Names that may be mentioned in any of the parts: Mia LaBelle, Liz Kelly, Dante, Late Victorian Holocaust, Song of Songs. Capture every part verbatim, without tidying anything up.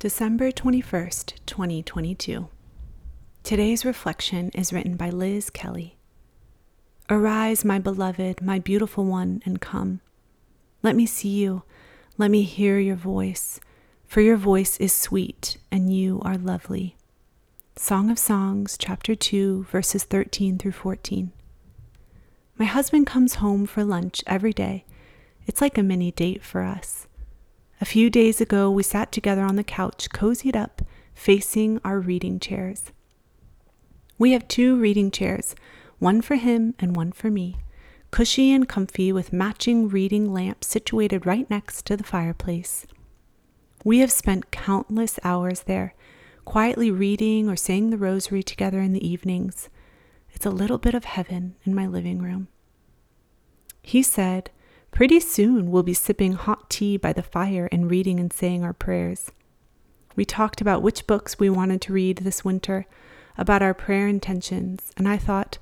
December twenty-first, twenty twenty-two. Today's reflection is written by Liz Kelly. Arise, my beloved, my beautiful one, and come. Let me see you. Let me hear your voice, for your voice is sweet and you are lovely. Song of Songs, chapter two, verses thirteen through fourteen. My husband comes home for lunch every day. It's like a mini date for us. A few days ago, we sat together on the couch, cozied up, facing our reading chairs. We have two reading chairs, one for him and one for me, cushy and comfy with matching reading lamps situated right next to the fireplace. We have spent countless hours there, quietly reading or saying the rosary together in the evenings. It's a little bit of heaven in my living room. He said, "Pretty soon we'll be sipping hot tea by the fire and reading and saying our prayers." We talked about which books we wanted to read this winter, about our prayer intentions, and I thought,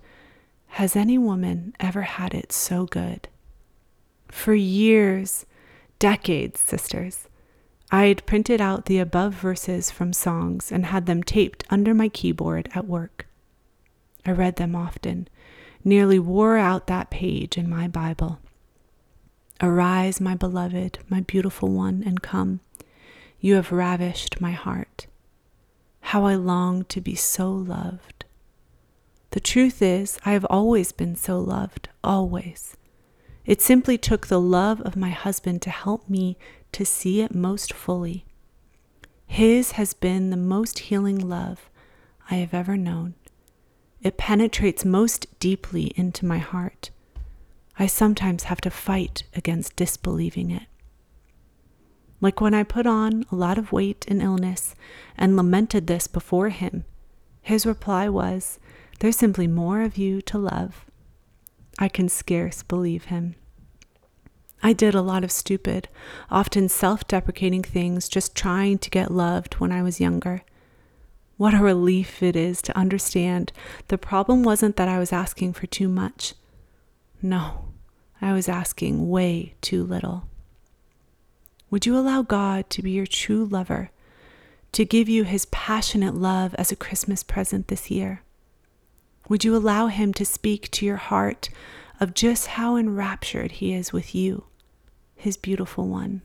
has any woman ever had it so good? For years, decades, sisters, I had printed out the above verses from Songs and had them taped under my keyboard at work. I read them often, nearly wore out that page in my Bible. Arise, my beloved, my beautiful one, and come. You have ravished my heart. How I long to be so loved. The truth is, I have always been so loved, always. It simply took the love of my husband to help me to see it most fully. His has been the most healing love I have ever known. It penetrates most deeply into my heart. I sometimes have to fight against disbelieving it. Like when I put on a lot of weight and illness and lamented this before him, his reply was, "There's simply more of you to love." I can scarce believe him. I did a lot of stupid, often self-deprecating things just trying to get loved when I was younger. What a relief it is to understand the problem wasn't that I was asking for too much. No, I was asking way too little. Would you allow God to be your true lover, to give you his passionate love as a Christmas present this year? Would you allow him to speak to your heart of just how enraptured he is with you, his beautiful one?